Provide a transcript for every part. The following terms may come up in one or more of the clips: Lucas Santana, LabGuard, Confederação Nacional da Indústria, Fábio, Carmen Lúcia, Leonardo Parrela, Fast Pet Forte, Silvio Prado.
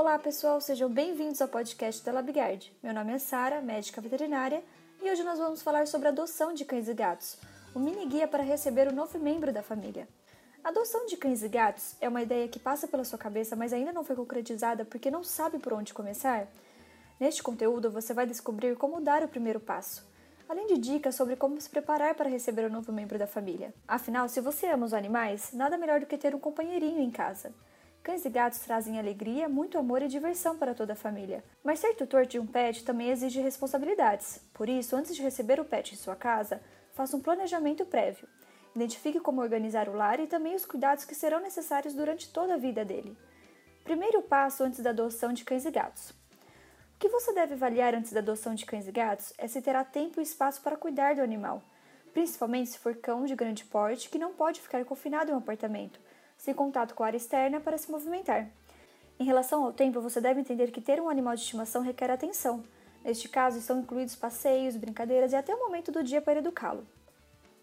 Olá pessoal, sejam bem-vindos ao podcast da LabGuard. Meu nome é Sara, médica veterinária, e hoje nós vamos falar sobre a adoção de cães e gatos, um mini guia para receber um novo membro da família. A adoção de cães e gatos é uma ideia que passa pela sua cabeça, mas ainda não foi concretizada porque não sabe por onde começar? Neste conteúdo você vai descobrir como dar o primeiro passo, além de dicas sobre como se preparar para receber um novo membro da família. Afinal, se você ama os animais, nada melhor do que ter um companheirinho em casa. Cães e gatos trazem alegria, muito amor e diversão para toda a família. Mas ser tutor de um pet também exige responsabilidades. Por isso, antes de receber o pet em sua casa, faça um planejamento prévio. Identifique como organizar o lar e também os cuidados que serão necessários durante toda a vida dele. Primeiro passo antes da adoção de cães e gatos. O que você deve avaliar antes da adoção de cães e gatos é se terá tempo e espaço para cuidar do animal, principalmente se for cão de grande porte que não pode ficar confinado em um apartamento, sem contato com a área externa para se movimentar. Em relação ao tempo, você deve entender que ter um animal de estimação requer atenção. Neste caso, estão incluídos passeios, brincadeiras e até o momento do dia para educá-lo.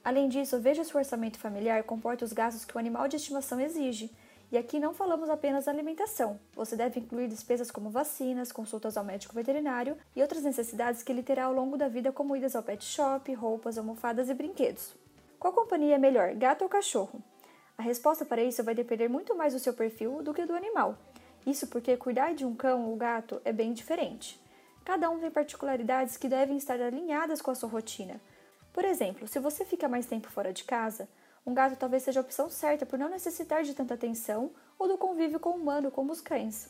Além disso, veja se o orçamento familiar comporta os gastos que o animal de estimação exige. E aqui não falamos apenas da alimentação. Você deve incluir despesas como vacinas, consultas ao médico veterinário e outras necessidades que ele terá ao longo da vida, como idas ao pet shop, roupas, almofadas e brinquedos. Qual companhia é melhor, gato ou cachorro? A resposta para isso vai depender muito mais do seu perfil do que do animal. Isso porque cuidar de um cão ou gato é bem diferente. Cada um tem particularidades que devem estar alinhadas com a sua rotina. Por exemplo, se você fica mais tempo fora de casa, um gato talvez seja a opção certa por não necessitar de tanta atenção ou do convívio com o humano como os cães.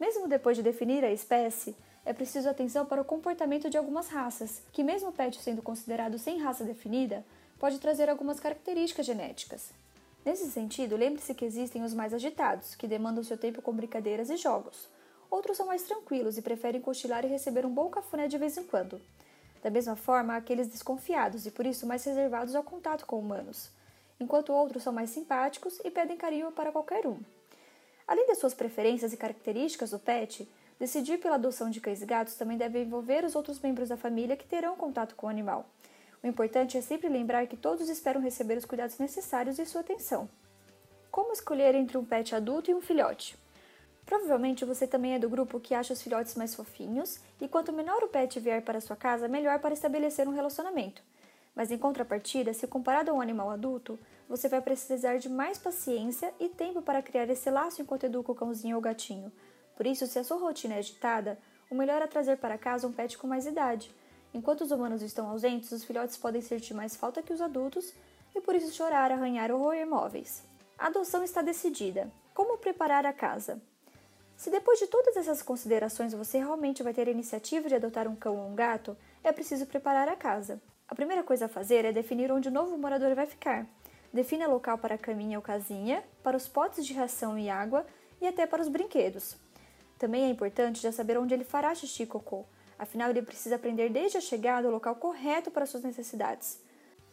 Mesmo depois de definir a espécie, é preciso atenção para o comportamento de algumas raças, que mesmo o pet sendo considerado sem raça definida, pode trazer algumas características genéticas. Nesse sentido, lembre-se que existem os mais agitados, que demandam seu tempo com brincadeiras e jogos. Outros são mais tranquilos e preferem cochilar e receber um bom cafuné de vez em quando. Da mesma forma, há aqueles desconfiados e por isso mais reservados ao contato com humanos, enquanto outros são mais simpáticos e pedem carinho para qualquer um. Além das suas preferências e características do pet, decidir pela adoção de cães e gatos também deve envolver os outros membros da família que terão contato com o animal. O importante é sempre lembrar que todos esperam receber os cuidados necessários e sua atenção. Como escolher entre um pet adulto e um filhote? Provavelmente você também é do grupo que acha os filhotes mais fofinhos e quanto menor o pet vier para sua casa, melhor para estabelecer um relacionamento. Mas em contrapartida, se comparado a um animal adulto, você vai precisar de mais paciência e tempo para criar esse laço enquanto educa o cãozinho ou gatinho. Por isso, se a sua rotina é agitada, o melhor é trazer para casa um pet com mais idade. Enquanto os humanos estão ausentes, os filhotes podem sentir mais falta que os adultos e por isso chorar, arranhar ou roer móveis. A adoção está decidida. Como preparar a casa? Se depois de todas essas considerações você realmente vai ter a iniciativa de adotar um cão ou um gato, é preciso preparar a casa. A primeira coisa a fazer é definir onde o novo morador vai ficar. Defina local para a caminha ou casinha, para os potes de ração e água e até para os brinquedos. Também é importante já saber onde ele fará xixi e cocô. Afinal, ele precisa aprender desde a chegada o local correto para suas necessidades.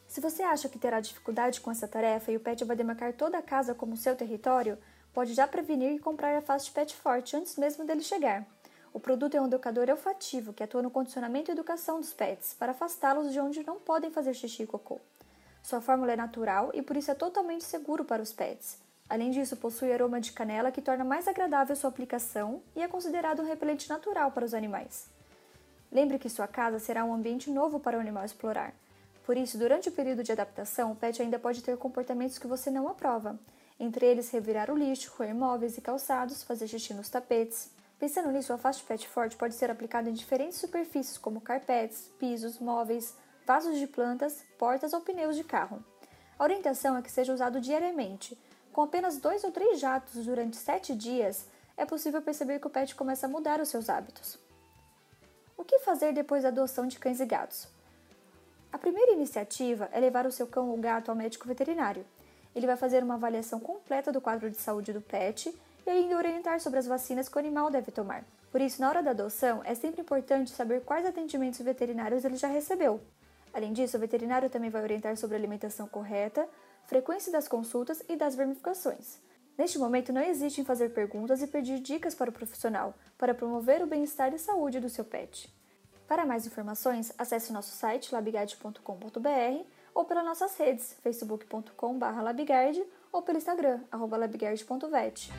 Se você acha que terá dificuldade com essa tarefa e o pet vai demarcar toda a casa como seu território, pode já prevenir e comprar a Fast Pet Forte antes mesmo dele chegar. O produto é um educador olfativo que atua no condicionamento e educação dos pets, para afastá-los de onde não podem fazer xixi e cocô. Sua fórmula é natural e por isso é totalmente seguro para os pets. Além disso, possui aroma de canela que torna mais agradável sua aplicação e é considerado um repelente natural para os animais. Lembre que sua casa será um ambiente novo para o animal explorar. Por isso, durante o período de adaptação, o pet ainda pode ter comportamentos que você não aprova. Entre eles, revirar o lixo, roer móveis e calçados, fazer xixi nos tapetes. Pensando nisso, a Fast Pet Forte pode ser aplicada em diferentes superfícies, como carpetes, pisos, móveis, vasos de plantas, portas ou pneus de carro. A orientação é que seja usado diariamente. Com apenas 2 ou 3 jatos durante 7 dias, é possível perceber que o pet começa a mudar os seus hábitos. O que fazer depois da adoção de cães e gatos? A primeira iniciativa é levar o seu cão ou gato ao médico veterinário. Ele vai fazer uma avaliação completa do quadro de saúde do pet e ainda orientar sobre as vacinas que o animal deve tomar. Por isso, na hora da adoção, é sempre importante saber quais atendimentos veterinários ele já recebeu. Além disso, o veterinário também vai orientar sobre a alimentação correta, frequência das consultas e das vermifugações. Neste momento, não hesite em fazer perguntas e pedir dicas para o profissional, para promover o bem-estar e saúde do seu pet. Para mais informações, acesse nosso site labguard.com.br ou pelas nossas redes, facebook.com.br labguard ou pelo Instagram, @labguard.vet.